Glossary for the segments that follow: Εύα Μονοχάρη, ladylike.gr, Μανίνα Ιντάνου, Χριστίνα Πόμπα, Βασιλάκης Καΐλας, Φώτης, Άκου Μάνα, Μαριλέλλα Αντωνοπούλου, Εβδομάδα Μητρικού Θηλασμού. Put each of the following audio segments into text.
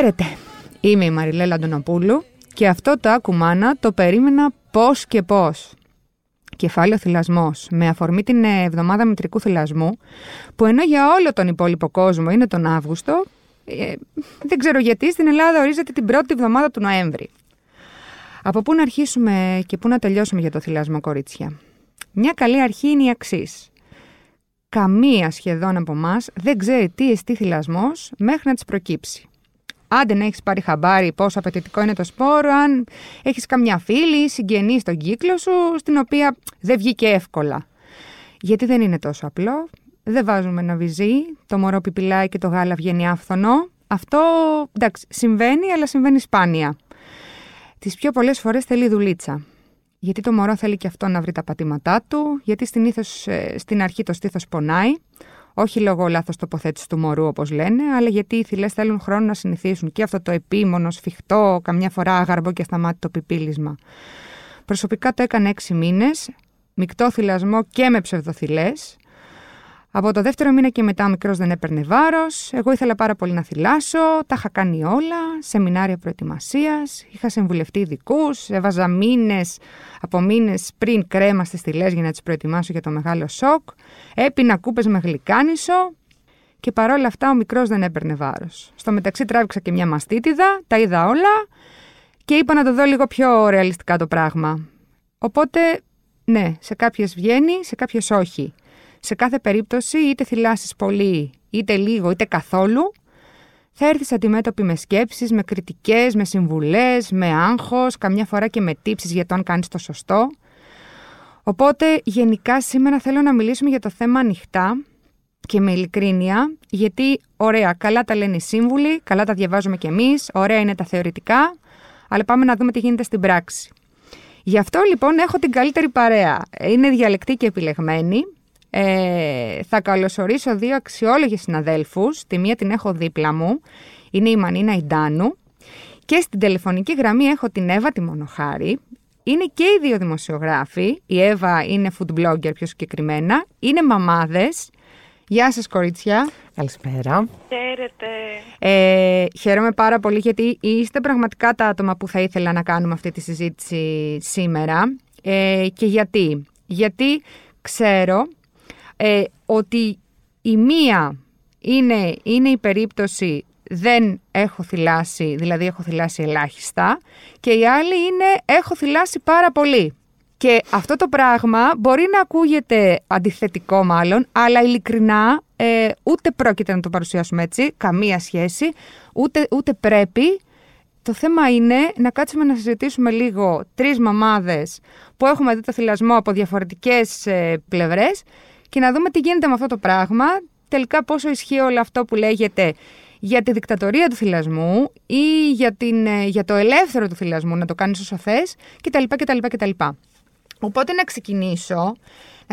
Χαίρετε, είμαι η Μαριλέλλα Αντωνοπούλου και αυτό το Άκου Μάνα το περίμενα πώς και πώς. Κεφάλαιο θυλασμός, με αφορμή την Εβδομάδα Μητρικού Θηλασμού, που ενώ για όλο τον υπόλοιπο κόσμο είναι τον Αύγουστο, δεν ξέρω γιατί στην Ελλάδα ορίζεται την πρώτη εβδομάδα του Νοέμβρη. Από πού να αρχίσουμε και πού να τελειώσουμε για το θυλασμό, κορίτσια? Μια καλή αρχή είναι η αξής. Καμία σχεδόν από εμάς δεν ξέρει τι εστί θυλασμός μέχρι να της προκύψει. Άντε να έχεις πάρει χαμπάρι πόσο απαιτητικό είναι το σπόρο, αν έχεις καμιά φίλη ή συγγενή στον κύκλο σου, στην οποία δεν βγήκε εύκολα. Γιατί δεν είναι τόσο απλό, δεν βάζουμε ένα βυζί, το μωρό πιπιλάει και το γάλα βγαίνει άφθονο. Αυτό, εντάξει, συμβαίνει, αλλά συμβαίνει σπάνια. Τις πιο πολλές φορές θέλει δουλίτσα. Γιατί το μωρό θέλει και αυτό να βρει τα πατήματά του, γιατί στην αρχή το στήθος πονάει. Όχι λόγω λάθος τοποθέτηση του μωρού, όπως λένε, αλλά γιατί οι θηλές θέλουν χρόνο να συνηθίσουν και αυτό το επίμονο, σφιχτό, καμιά φορά άγαρμπο και σταμάτητο πιπίλισμα. Προσωπικά το έκανα 6 μήνες, μεικτό θυλασμό και με ψευδοθυλές. Από το δεύτερο μήνα και μετά ο μικρός δεν έπαιρνε βάρος. Εγώ ήθελα πάρα πολύ να θυλάσω, τα είχα κάνει όλα, σεμινάρια προετοιμασίας, είχα συμβουλευτεί ειδικούς, έβαζα μήνες από μήνες πριν κρέμα στις θυλές για να τις προετοιμάσω για το μεγάλο σοκ, έπινα κούπες με γλυκάνισο και παρόλα αυτά ο μικρός δεν έπαιρνε βάρος. Στο μεταξύ τράβηξα και μια μαστίτιδα, τα είδα όλα και είπα να το δω λίγο πιο ρεαλιστικά το πράγμα. Οπότε, ναι, σε κάποιες βγαίνει, σε κάποιες όχι. Σε κάθε περίπτωση, είτε θυλάσεις πολύ, είτε λίγο, είτε καθόλου, θα έρθεις αντιμέτωπη με σκέψεις, με κριτικές, με συμβουλές, με άγχος, καμιά φορά και με τύψεις για το αν κάνεις το σωστό. Οπότε, γενικά σήμερα θέλω να μιλήσουμε για το θέμα ανοιχτά και με ειλικρίνεια, γιατί ωραία, καλά τα λένε οι σύμβουλοι, καλά τα διαβάζουμε κι εμείς, ωραία είναι τα θεωρητικά, αλλά πάμε να δούμε τι γίνεται στην πράξη. Γι' αυτό λοιπόν έχω την καλύτερη παρέα. Είναι διαλεκτή και επιλεγμένη. Θα καλωσορίσω 2 αξιόλογες συναδέλφους. Τη μία την έχω δίπλα μου, είναι η Μανίνα Ιντάνου, και στην τηλεφωνική γραμμή έχω την Εύα τη Μονοχάρη. Είναι και οι 2 δημοσιογράφοι. Η Εύα είναι food blogger πιο συγκεκριμένα. Είναι μαμάδες. Γεια σας, κορίτσια. Καλησπέρα. Χαίρετε. Χαίρομαι πάρα πολύ γιατί είστε πραγματικά τα άτομα που θα ήθελα να κάνουμε αυτή τη συζήτηση σήμερα. Και γιατί? Γιατί ξέρω ότι η μία είναι η περίπτωση δεν έχω θυλάσει, δηλαδή έχω θυλάσει ελάχιστα, και η άλλη είναι έχω θυλάσει πάρα πολύ. Και αυτό το πράγμα μπορεί να ακούγεται αντιθετικό μάλλον, αλλά ειλικρινά ούτε πρόκειται να το παρουσιάσουμε έτσι, καμία σχέση, ούτε πρέπει. Το θέμα είναι να κάτσουμε να συζητήσουμε λίγο 3 μαμάδες που έχουμε δει το θυλασμό από διαφορετικές πλευρές και να δούμε τι γίνεται με αυτό το πράγμα, τελικά πόσο ισχύει όλο αυτό που λέγεται για τη δικτατορία του θυλασμού ή για το ελεύθερο του θυλασμού, να το κάνεις όσο θες κτλ. Οπότε να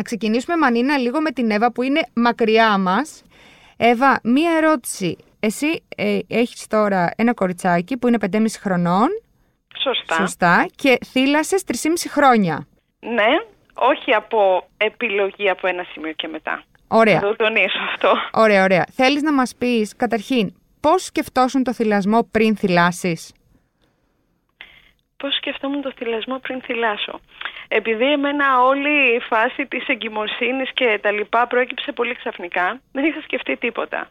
ξεκινήσουμε, Μανίνα, λίγο με την Εύα που είναι μακριά μας. Εύα, μία ερώτηση. Εσύ έχεις τώρα ένα κοριτσάκι που είναι 5,5 χρονών. Σωστά. Και θύλασες 3,5 χρόνια. Ναι, όχι από επιλογή από ένα σημείο και μετά. Ωραία. Θα το τονίσω αυτό. Ωραία. Θέλεις να μας πεις καταρχήν πώς σκεφτόσουν το θυλασμό πριν θυλάσεις? Πώς σκεφτόμουν το θυλασμό πριν θυλάσω? Επειδή εμένα όλη η φάση της εγκυμοσύνης και τα λοιπά προέκυψε πολύ ξαφνικά, δεν είχα σκεφτεί τίποτα.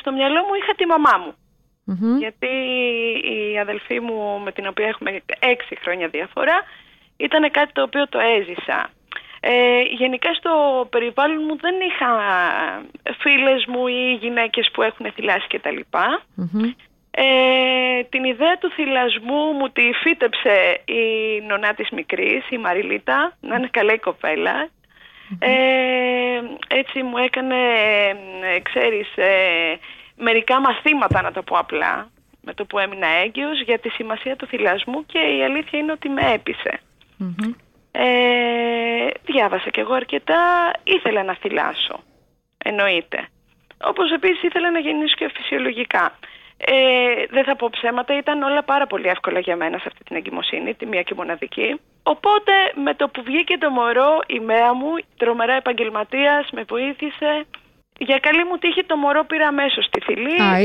Στο μυαλό μου είχα τη μαμά μου, γιατί η αδελφή μου, με την οποία έχουμε 6 χρόνια διαφορά, ήταν κάτι το οποίο το έζησα. Γενικά στο περιβάλλον μου δεν είχα φίλες μου ή γυναίκες που έχουν θυλάσει και τα λοιπά. Την ιδέα του θυλασμού μου τη φύτεψε η νονά της μικρής, η Μαριλίτα, να είναι καλά η κοπέλα. Έτσι μου έκανε, ξέρεις, μερικά μαθήματα, να το πω απλά, με το που έμεινα έγκυος, για τη σημασία του θυλασμού, και η αλήθεια είναι ότι με έπεισε. Διάβασα κι εγώ αρκετά, ήθελα να θυλάσω, εννοείται, όπως επίσης ήθελα να γεννήσω και φυσιολογικά. Δεν θα πω ψέματα, ήταν όλα πάρα πολύ εύκολα για μένα σε αυτή την εγκυμοσύνη, τη μία και μοναδική. Οπότε με το που βγήκε το μωρό η μέα μου, τρομερά επαγγελματίας, με βοήθησε. Για καλή μου τύχη το μωρό πήρα αμέσως στη θηλή. Α,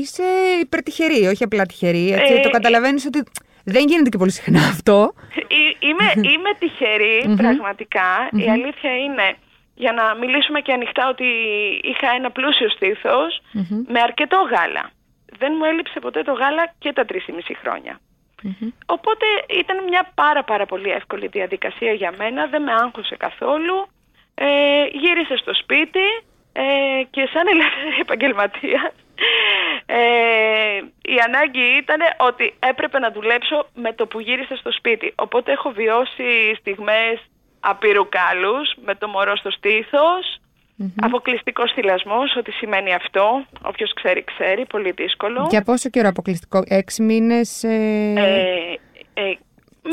είσαι υπερτυχερή, όχι απλά τυχερή. Έτσι, το καταλαβαίνεις ότι δεν γίνεται και πολύ συχνά αυτό. Είμαι τυχερή, πραγματικά. Η αλήθεια είναι, για να μιλήσουμε και ανοιχτά, ότι είχα ένα πλούσιο στήθος με αρκετό γάλα. Δεν μου έλειψε ποτέ το γάλα και τα 3,5 χρόνια. Οπότε ήταν μια πάρα πολύ εύκολη διαδικασία για μένα, δεν με άγχωσε καθόλου. Γύρισα στο σπίτι και σαν ελεύθερη επαγγελματία η ανάγκη ήταν ότι έπρεπε να δουλέψω με το που γύρισα στο σπίτι. Οπότε έχω βιώσει στιγμές απειρού κάλους με το μωρό στο στήθος, αποκλειστικός θηλασμός, ό,τι σημαίνει αυτό. Όποιος ξέρει, ξέρει, πολύ δύσκολο. Για πόσο καιρό αποκλειστικό, 6 μήνες?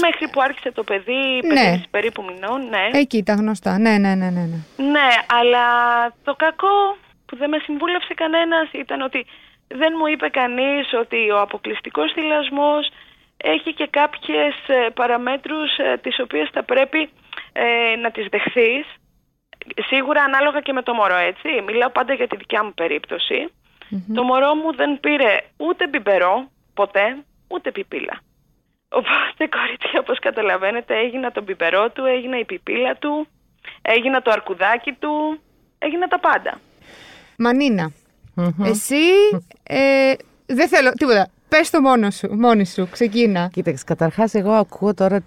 Μέχρι που άρχισε το παιδί, ναι. Περίπου μηνών, ναι. Εκεί τα γνωστά, ναι. Ναι, αλλά το κακό που δεν με συμβούλευσε κανένας ήταν ότι δεν μου είπε κανείς ότι ο αποκλειστικός θηλασμός έχει και κάποιες παραμέτρους τις οποίες θα πρέπει να τις δεχθείς. Σίγουρα ανάλογα και με το μωρό, έτσι. Μιλάω πάντα για τη δικιά μου περίπτωση. Το μωρό μου δεν πήρε ούτε μπιμπερό, ποτέ, ούτε πιπίλα. Οπότε, κορίτσια, όπως καταλαβαίνετε, έγινα τον πιπερό του, έγινα η πιπίλα του, έγινα το αρκουδάκι του, έγινα τα πάντα. Μανίνα, εσύ δεν θέλω τίποτα. Πες το μόνη σου, ξεκίνα. Κοίταξε, καταρχάς εγώ ακούω τώρα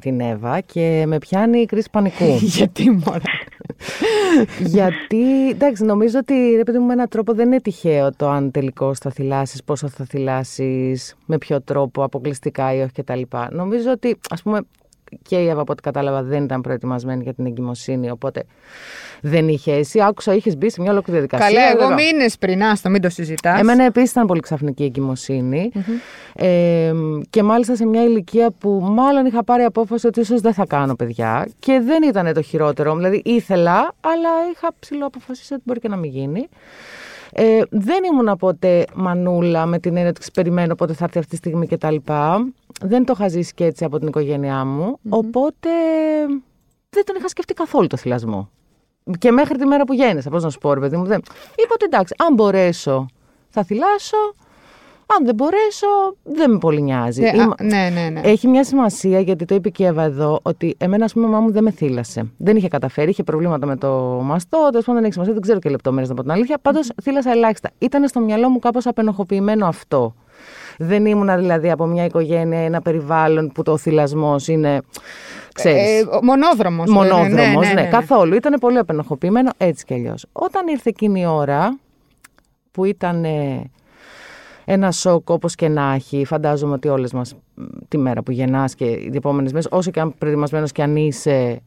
την Εύα και με πιάνει η κρίση πανικού. Γιατί μωρά? Γιατί, εντάξει, νομίζω ότι, ρε παιδί μου, με έναν τρόπο δεν είναι τυχαίο το αν τελικώς θα θυλάσεις, πόσο θα θυλάσεις, με ποιο τρόπο, αποκλειστικά ή όχι κτλ. Νομίζω ότι, ας πούμε, και η Εύα, από ό,τι κατάλαβα, δεν ήταν προετοιμασμένη για την εγκυμοσύνη, οπότε δεν είχε. Εσύ άκουσα, είχες μπει σε μια ολόκληρη διαδικασία. Καλέ, εγώ μήνες πριν, άστο, μην το συζητάς. Εμένα επίσης ήταν πολύ ξαφνική η εγκυμοσύνη. Και μάλιστα σε μια ηλικία που μάλλον είχα πάρει απόφαση ότι ίσως δεν θα κάνω παιδιά. Και δεν ήταν το χειρότερο. Δηλαδή ήθελα, αλλά είχα ψηλοαποφασίσει ότι μπορεί και να μην γίνει. Δεν ήμουν ποτέ μανούλα με την έννοια ότι περιμένω πότε θα έρθει αυτή τη στιγμή κτλ. Δεν το είχα ζήσει και έτσι από την οικογένειά μου, οπότε δεν τον είχα σκεφτεί καθόλου το θυλασμό. Και μέχρι τη μέρα που γέννησα, πώς να σου πω, ρε παιδί μου, δεν. Είπα ότι εντάξει, αν μπορέσω θα θυλάσω, αν δεν μπορέσω δεν με πολύ νοιάζει. Ναι. Έχει μια σημασία, γιατί το είπε και η Εύα εδώ, ότι εμένα, ας πούμε, η μαμά μου δεν με θύλασε. Δεν είχε καταφέρει, είχε προβλήματα με το μαστό, τέλος πάντων δεν έχει σημασία, δεν ξέρω και λεπτομέρειες από την αλήθεια. Πάντως θύλασα ελάχιστα. Ήταν στο μυαλό μου κάπως απενοχοποιημένο αυτό. Δεν ήμουνα δηλαδή από μια οικογένεια, ένα περιβάλλον που το θυλασμός είναι, ξέρεις, μονόδρομος, ναι. Καθόλου, ήταν πολύ απενοχοποιημένο έτσι κι αλλιώς. Όταν ήρθε εκείνη η ώρα που ήταν ένα σοκ, όπως και να έχει, φαντάζομαι ότι όλες μας, τη μέρα που γεννάς και οι επόμενες μέρες, όσο και αν προετοιμασμένος και αν είσαι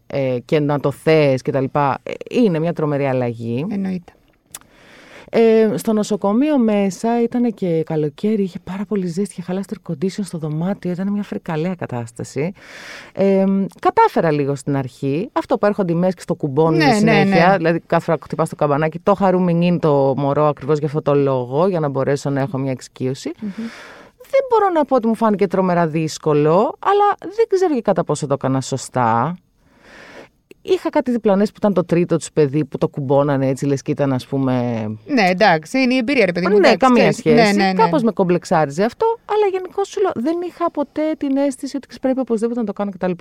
και να το θες και τα λοιπά, είναι μια τρομερή αλλαγή. Εννοείται. Στο νοσοκομείο μέσα ήταν και καλοκαίρι, είχε πάρα πολύ ζέστη, είχε χαλάσει το air condition στο δωμάτιο, ήταν μια φρικαλέα κατάσταση. Κατάφερα λίγο στην αρχή, αυτό που έρχονται οι μέρες και στο κουμπώνουν συνέχεια. Δηλαδή κάθε φορά χτυπάς το καμπανάκι, το χαρούμενο το μωρό ακριβώς για αυτό το λόγο, για να μπορέσω να έχω μια εξοικείωση. Δεν μπορώ να πω ότι μου φάνηκε τρομερά δύσκολο, αλλά δεν ξέρω και κατά πόσο το έκανα σωστά. Είχα κάτι διπλανές που ήταν το τρίτο του παιδί που το κουμπώνανε έτσι, λες και ήταν, ας πούμε. Ναι, εντάξει, είναι η εμπειρία, ρε παιδί μου. Ναι, καμία σχέση. Ναι. Κάπως με κομπλεξάριζε αυτό, αλλά γενικώ σου λέω, δεν είχα ποτέ την αίσθηση ότι πρέπει οπωσδήποτε να το κάνω κτλ.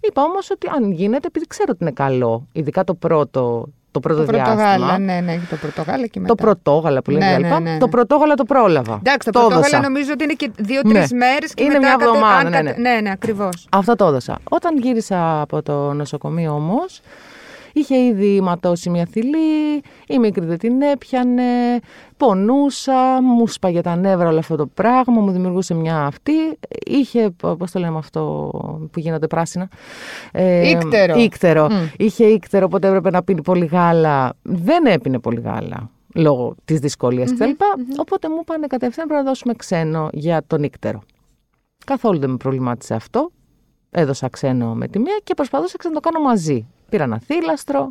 Είπα όμως ότι αν γίνεται, επειδή ξέρω ότι είναι καλό, ειδικά το πρώτο διάστημα. Πρωτόγαλα, ναι, το πρωτόγαλα και μετά. Το πρωτόγαλα που λένε κτλ. Ναι. Το πρωτόγαλα το πρόλαβα. Εντάξει, το πρωτόγαλα νομίζω ότι είναι και 2-3 μέρες και είναι μετά. Είναι μια εβδομάδα. Ναι, ακριβώς. Αυτό το έδωσα. Όταν γύρισα από το νοσοκομείο όμως, είχε ήδη ματώσει μια θηλή, η μικρή δεν την έπιανε, πονούσα, μου σπάγε τα νεύρα όλο αυτό το πράγμα, μου δημιουργούσε μια αυτή. Είχε, πώς το λέμε αυτό που γίνονται πράσινα? Ύκτερο. Είχε ύκτερο, οπότε έπρεπε να πίνει πολύ γάλα. Δεν έπινε πολύ γάλα λόγω της δυσκολίας κτλ. Οπότε μου είπανε κατευθείαν πρέπει να δώσουμε ξένο για τον ύκτερο. Καθόλου δεν με προβλημάτισε αυτό. Έδωσα ξένο με τη μία και προσπαθούσα να το κάνω μαζί. Πήρα ένα θύλαστρο,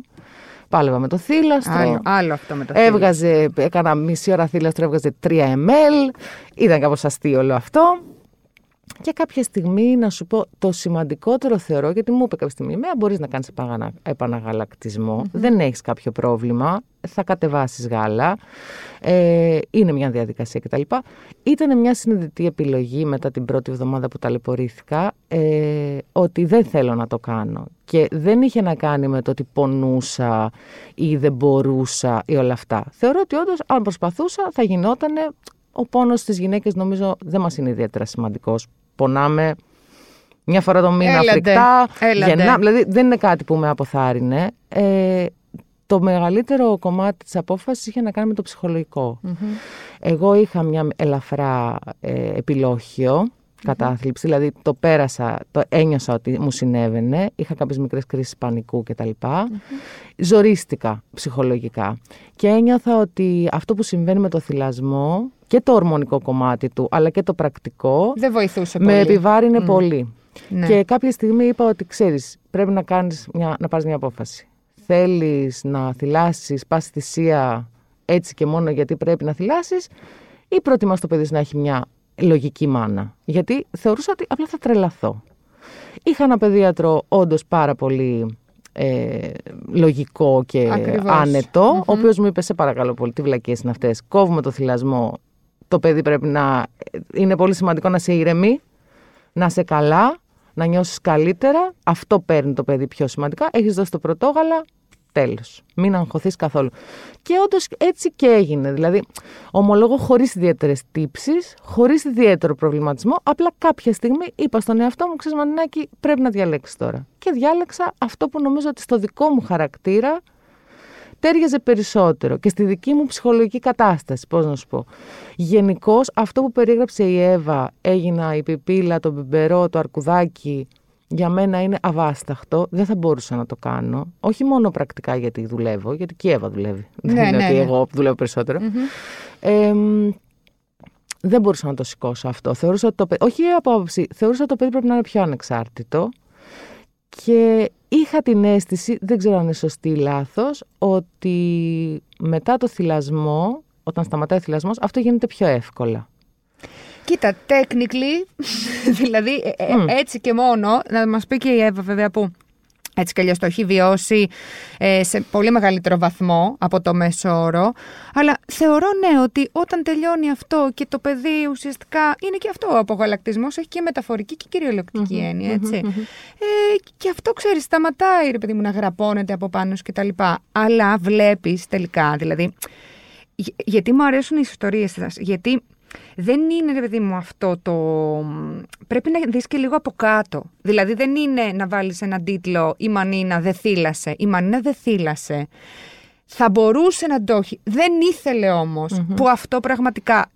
πάλευα με το θύλαστρο. Άλλο αυτό με το θύλαστρο. Έκανα μισή ώρα θύλαστρο, έβγαζε 3 ml. Ήταν κάπως αστείο όλο αυτό. Και κάποια στιγμή να σου πω, το σημαντικότερο θεωρώ, γιατί μου είπε κάποια στιγμή, μπορείς να κάνεις επαναγαλακτισμό, δεν έχεις κάποιο πρόβλημα, θα κατεβάσεις γάλα, είναι μια διαδικασία κτλ. Ήταν μια συνειδητή επιλογή μετά την πρώτη εβδομάδα που ταλαιπωρήθηκα, ότι δεν θέλω να το κάνω. Και δεν είχε να κάνει με το ότι πονούσα ή δεν μπορούσα ή όλα αυτά. Θεωρώ ότι όντως αν προσπαθούσα θα γινότανε. Ο πόνος στις γυναίκες νομίζω δεν μας είναι ιδιαίτερα σημαντικός. Πονάμε μια φορά το μήνα φρικτά, γεννά, δηλαδή δεν είναι κάτι που με αποθάρρυνε. Το μεγαλύτερο κομμάτι της απόφασης είχε να κάνει με το ψυχολογικό. Εγώ είχα μια ελαφρά επιλόχιο κατάθλιψη, δηλαδή το πέρασα, το ένιωσα ότι μου συνέβαινε, είχα κάποιες μικρές κρίσεις πανικού κτλ. Ζορίστηκα ψυχολογικά και ένιωθα ότι αυτό που συμβαίνει με το θυλασμό και το ορμονικό κομμάτι του, αλλά και το πρακτικό, δεν βοηθούσε πολύ. Με επιβάρυνε πολύ. Ναι. Και κάποια στιγμή είπα ότι ξέρεις, πρέπει να κάνεις να πάρεις μια απόφαση. Θέλεις να θυλάσεις, πας θυσία έτσι και μόνο γιατί πρέπει να θυλάσεις, ή προτιμάς το παιδί να έχει μια λογική μάνα. Γιατί θεωρούσα ότι απλά θα τρελαθώ. Είχα ένα παιδίατρο όντως πάρα πολύ λογικό και άνετο, ο οποίος μου είπε, σε παρακαλώ πολύ, τι βλακίες είναι αυτές, κόβουμε το θυλασμό, το παιδί πρέπει να είναι πολύ σημαντικό να σε ηρεμεί, να σε καλά, να νιώσεις καλύτερα, αυτό παίρνει το παιδί πιο σημαντικά, έχεις δώσει το πρωτόγαλα, τέλος, μην αγχωθείς καθόλου. Και όντως έτσι και έγινε, δηλαδή ομολόγω χωρίς ιδιαίτερες τύψεις, χωρίς ιδιαίτερο προβληματισμό, απλά κάποια στιγμή είπα στον εαυτό μου, ξέρεις Μανινάκη, πρέπει να διαλέξεις τώρα. Και διάλεξα αυτό που νομίζω ότι στο δικό μου χαρακτήρα τέριαζε περισσότερο και στη δική μου ψυχολογική κατάσταση, πώς να σου πω. Γενικώς αυτό που περιέγραψε η Εύα, έγινα η πιπίλα, το μπιμπερό, το αρκουδάκι, για μένα είναι αβάσταχτο, δεν θα μπορούσα να το κάνω. Όχι μόνο πρακτικά γιατί δουλεύω, γιατί και η Εύα δουλεύει. Δεν είναι ότι εγώ δουλεύω περισσότερο. Δεν μπορούσα να το σηκώσω αυτό. Θεωρούσα το παιδί, όχι από άποψη, θεωρούσα ότι το παιδί πρέπει να είναι πιο ανεξάρτητο. Και είχα την αίσθηση, δεν ξέρω αν είναι σωστή ή λάθος, ότι μετά το θυλασμό, όταν σταματάει ο θυλασμός, αυτό γίνεται πιο εύκολα. Κοίτα, technically, δηλαδή έτσι και μόνο, να μας πει και η Εύα βέβαια που έτσι κι αλλιώς το έχει βιώσει σε πολύ μεγαλύτερο βαθμό από το μέσο όρο, αλλά θεωρώ ότι όταν τελειώνει αυτό και το παιδί ουσιαστικά είναι και αυτό ο απογαλακτισμός, έχει και μεταφορική και κυριολεκτική έννοια, έτσι. Και αυτό ξέρεις, σταματάει ρε παιδί μου να γραπώνεται από πάνω και τα λοιπά, αλλά βλέπεις τελικά, δηλαδή, γιατί μου αρέσουν οι ιστορίες σας, γιατί δεν είναι, ρε παιδί μου, αυτό το. Πρέπει να δεις και λίγο από κάτω. Δηλαδή, δεν είναι να βάλεις έναν τίτλο «Η Μανίνα δεν θύλασε». Η Μανίνα δεν θύλασε. Θα μπορούσε να το έχει. Δεν ήθελε όμως, που αυτό πραγματικά.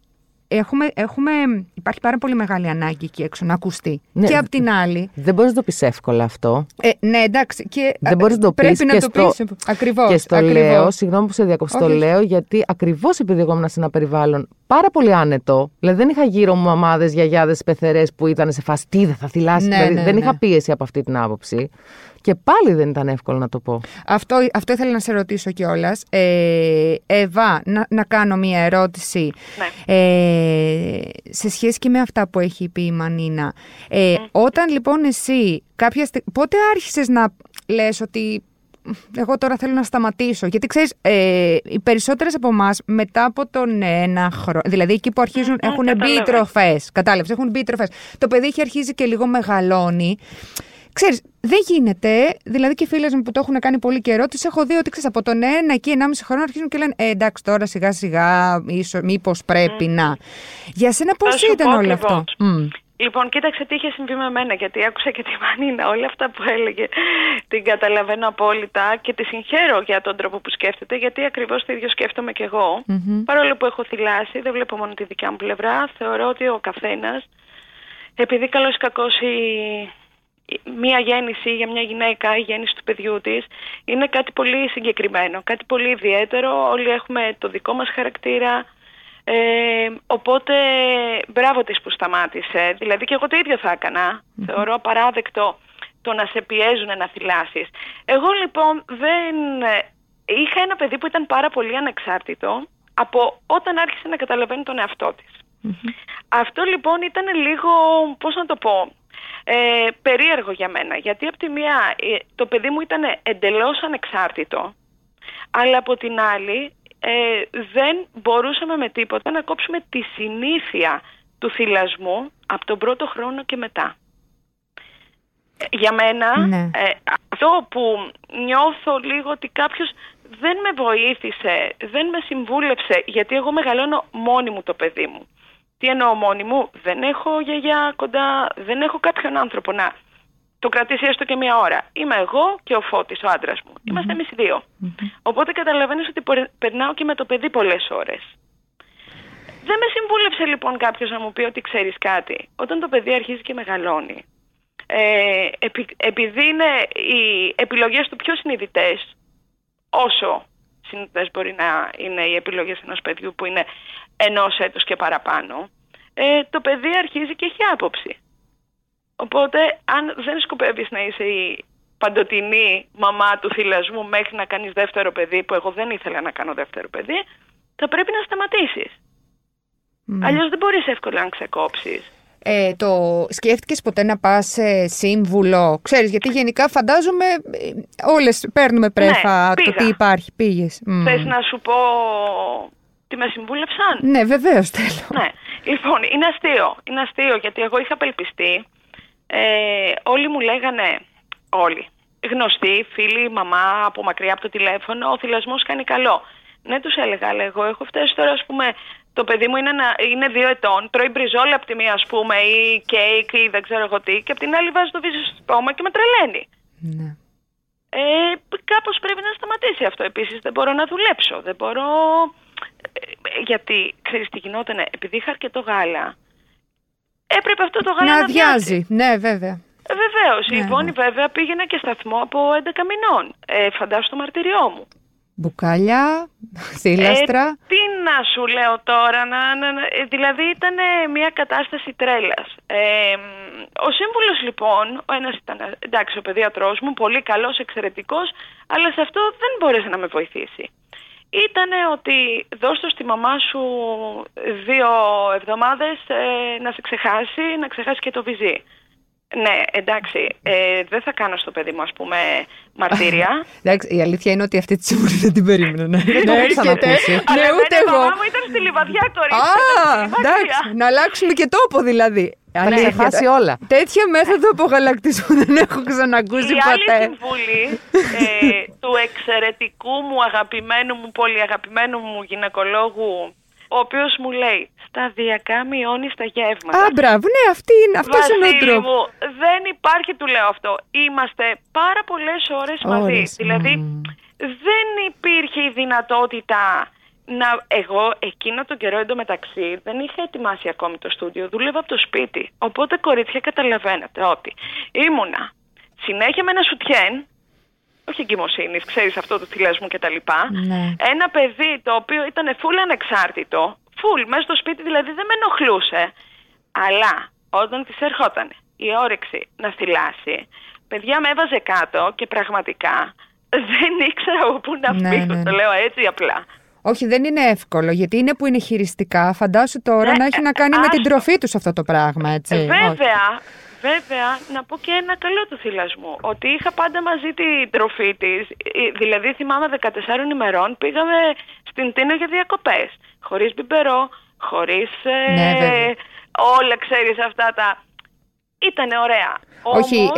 Υπάρχει πάρα πολύ μεγάλη ανάγκη εκεί έξω να ακουστεί. Ναι, και απ' την άλλη. Δεν μπορείς να το πεις εύκολα αυτό. Ναι, εντάξει. Και δεν μπορείς να το πεις. Πρέπει να το πεις. Ακριβώς. Και στο λέω, συγγνώμη που σε διακόψω, το λέω γιατί ακριβώς επειδή εγώ ήμουν σε ένα περιβάλλον πάρα πολύ άνετο. Δηλαδή δεν είχα γύρω μου μαμάδες, γιαγιάδες, πεθερές που ήταν σε φάση τι, δεν θα θυλάσεις. Δεν είχα πίεση από αυτή την άποψη. Και πάλι δεν ήταν εύκολο να το πω. Αυτό ήθελα να σε ρωτήσω κιόλας. Εύα, να κάνω μία ερώτηση. Ναι. Σε σχέση και με αυτά που έχει πει η Μανίνα. Όταν λοιπόν εσύ πότε άρχισες να λες ότι εγώ τώρα θέλω να σταματήσω? Γιατί ξέρεις, οι περισσότερες από εμάς μετά από τον ένα χρόνο, δηλαδή εκεί που αρχίζουν, έχουν μπει τροφές. Κατάλαβες, έχουν μπει τροφές. Το παιδί έχει αρχίσει και λίγο μεγαλώνει. Ξέρεις, δεν γίνεται, δηλαδή και φίλες μου που το έχουν κάνει πολύ καιρό, τις έχω δει ότι ξέρεις, από τον ένα εκεί 1,5 χρόνο αρχίζουν και λένε εντάξει τώρα σιγά σιγά, μήπως πρέπει να. Για σένα πώς ήταν όλο αυτό? Λοιπόν, κοίταξε τι είχε συμβεί με μένα, γιατί άκουσα και τη Μανίνα, όλα αυτά που έλεγε την καταλαβαίνω απόλυτα και τη συγχαίρω για τον τρόπο που σκέφτεται, γιατί ακριβώς το ίδιο σκέφτομαι και εγώ. Παρόλο που έχω θυλάσει, δεν βλέπω μόνο τη δικιά μου πλευρά, θεωρώ ότι ο καθένας, επειδή καλώς ή κακώς μία γέννηση για μια γυναίκα, η γέννηση του παιδιού της, είναι κάτι πολύ συγκεκριμένο, κάτι πολύ ιδιαίτερο. Όλοι έχουμε το δικό μας χαρακτήρα. Οπότε μπράβο της που σταμάτησε. Δηλαδή και εγώ το ίδιο θα έκανα. Θεωρώ απαράδεκτο το να σε πιέζουν να θυλάσεις. Εγώ λοιπόν είχα ένα παιδί που ήταν πάρα πολύ ανεξάρτητο από όταν άρχισε να καταλαβαίνει τον εαυτό της. Αυτό λοιπόν ήταν λίγο, πώς να το πω, περίεργο για μένα. Γιατί από τη μία το παιδί μου ήταν εντελώς ανεξάρτητο, αλλά από την άλλη δεν μπορούσαμε με τίποτα να κόψουμε τη συνήθεια του θυλασμού από τον πρώτο χρόνο και μετά. Για μένα, ναι, αυτό που νιώθω λίγο ότι κάποιος δεν με βοήθησε, δεν με συμβούλεψε, γιατί εγώ μεγαλώνω μόνη μου το παιδί μου. Τι εννοώ μόνη μου? Δεν έχω γιαγιά κοντά, δεν έχω κάποιον άνθρωπο να το κρατήσει έστω και μία ώρα. Είμαι εγώ και ο Φώτης, ο άντρας μου. Mm-hmm. Είμαστε εμείς οι δύο. Mm-hmm. Οπότε καταλαβαίνεις ότι περνάω και με το παιδί πολλές ώρες. Δεν με συμβούλεψε λοιπόν κάποιος να μου πει ότι ξέρεις κάτι. Όταν το παιδί αρχίζει και μεγαλώνει, επειδή είναι οι επιλογές του πιο συνειδητές, όσο συνειδητές μπορεί να είναι οι επιλογές ενός παιδιού που είναι 1 έτος και παραπάνω, το παιδί αρχίζει και έχει άποψη. Οπότε αν δεν σκοπεύεις να είσαι η παντοτινή μαμά του θυλασμού μέχρι να κάνεις δεύτερο παιδί, που εγώ δεν ήθελα να κάνω δεύτερο παιδί, θα πρέπει να σταματήσεις. Mm. Αλλιώς δεν μπορείς εύκολα να ξεκόψεις. Σκέφτηκες ποτέ να πας σύμβουλο? Ξέρεις, γιατί γενικά φαντάζομαι όλες παίρνουμε πρέφα, ναι, το τι υπάρχει. Πήγες. Θες να σου πω τι με συμβούλεψαν? Ναι, βεβαίως θέλω. Ναι. Λοιπόν, είναι αστείο γιατί εγώ είχα απελπιστεί. Όλοι μου λέγανε, όλοι, γνωστοί, φίλοι, μαμά από μακριά από το τηλέφωνο, ο θυλασμός κάνει καλό. Ναι, τους έλεγα, εγώ έχω φτάσει τώρα, ας πούμε, το παιδί μου είναι 2 ετών, τρώει μπριζόλα από τη μία, ας πούμε, ή κέικ ή δεν ξέρω εγώ τι, και από την άλλη βάζει το βίζι στο στόμα και με τρελαίνει. Ναι. Κάπως πρέπει να σταματήσει αυτό. Επίσης δεν μπορώ να δουλέψω, δεν μπορώ... γιατί, ξέρεις τι γινότανε, επειδή είχα αρκετό γάλα, έπρεπε αυτό το γάλα να αδειάζει. Ναι, βέβαια. Βεβαίως, ναι, η Βόνη, ναι, βέβαια πήγαινε και σταθμό από 11 μηνών. Φαντάσου το μαρτυριό μου. Μπουκάλια, θύλαστρα. Τι να σου λέω τώρα, δηλαδή ήταν μια κατάσταση τρέλας. Ο σύμβουλος λοιπόν, ο ένας ήταν, εντάξει, ο παιδίατρός μου, πολύ καλός, εξαιρετικός, αλλά σε αυτό δεν μπόρεσε να με βοηθήσει. Ήτανε ότι δώστο στη μαμά σου 2 εβδομάδες να σε ξεχάσει, να ξεχάσει και το βυζί. Ναι, εντάξει, δεν θα κάνω στο παιδί μου, ας πούμε, μαρτύρια. Εντάξει, η αλήθεια είναι ότι αυτή τη συμβουλή δεν την περίμενα. Δεν έχω ξανακούσει. Ναι, ούτε εγώ. Η μαμά μου ήταν στη Λιβαδιά, κορίτσι. Α, εντάξει, να αλλάξουμε και τόπο δηλαδή. Αν ξεχάσει όλα. Τέτοια μέθοδο απογαλακτισμού δεν έχω ξανακούσει ποτέ. Η άλλη συμβουλή του εξαιρετικού μου, αγαπημένου μου, πολύ αγαπημένου μου γυναικολόγου, ο οποίος μου λέει, σταδιακά μειώνεις τα γεύματα. Α, μπράβο, ναι, αυτός είναι ο τρόπος. Μου, δεν υπάρχει, του λέω αυτό. Είμαστε πάρα πολλές ώρες μαζί. Δηλαδή, δεν υπήρχε η δυνατότητα να... Εγώ εκείνο τον καιρό εντωμεταξύ δεν είχα ετοιμάσει ακόμη το στούντιο, δούλευα από το σπίτι. Οπότε, κορίτσια, καταλαβαίνετε ότι ήμουνα συνέχεια με ένα σουτιέν, όχι εγκυμοσύνης, ξέρεις, αυτό του θυλασμού κτλ. Ναι. Ένα παιδί το οποίο ήταν φουλ ανεξάρτητο, φουλ μέσα στο σπίτι, δηλαδή δεν με ενοχλούσε. Αλλά όταν της ερχόταν η όρεξη να θυλάσει, παιδιά με έβαζε κάτω και πραγματικά δεν ήξερα από πού να φύγω, το λέω έτσι απλά. Όχι, δεν είναι εύκολο, γιατί είναι που είναι χειριστικά, φαντάσου τώρα να έχει να κάνει με την τροφή τους αυτό το πράγμα, έτσι. Βέβαια, να πω και ένα καλό του θυλασμού, ότι είχα πάντα μαζί την τροφή της, δηλαδή θυμάμαι 14 ημερών πήγαμε στην Τίνο για διακοπές, χωρίς μπιμπερό, χωρίς όλα, ξέρεις, αυτά τα... Ήτανε ωραία. Όχι,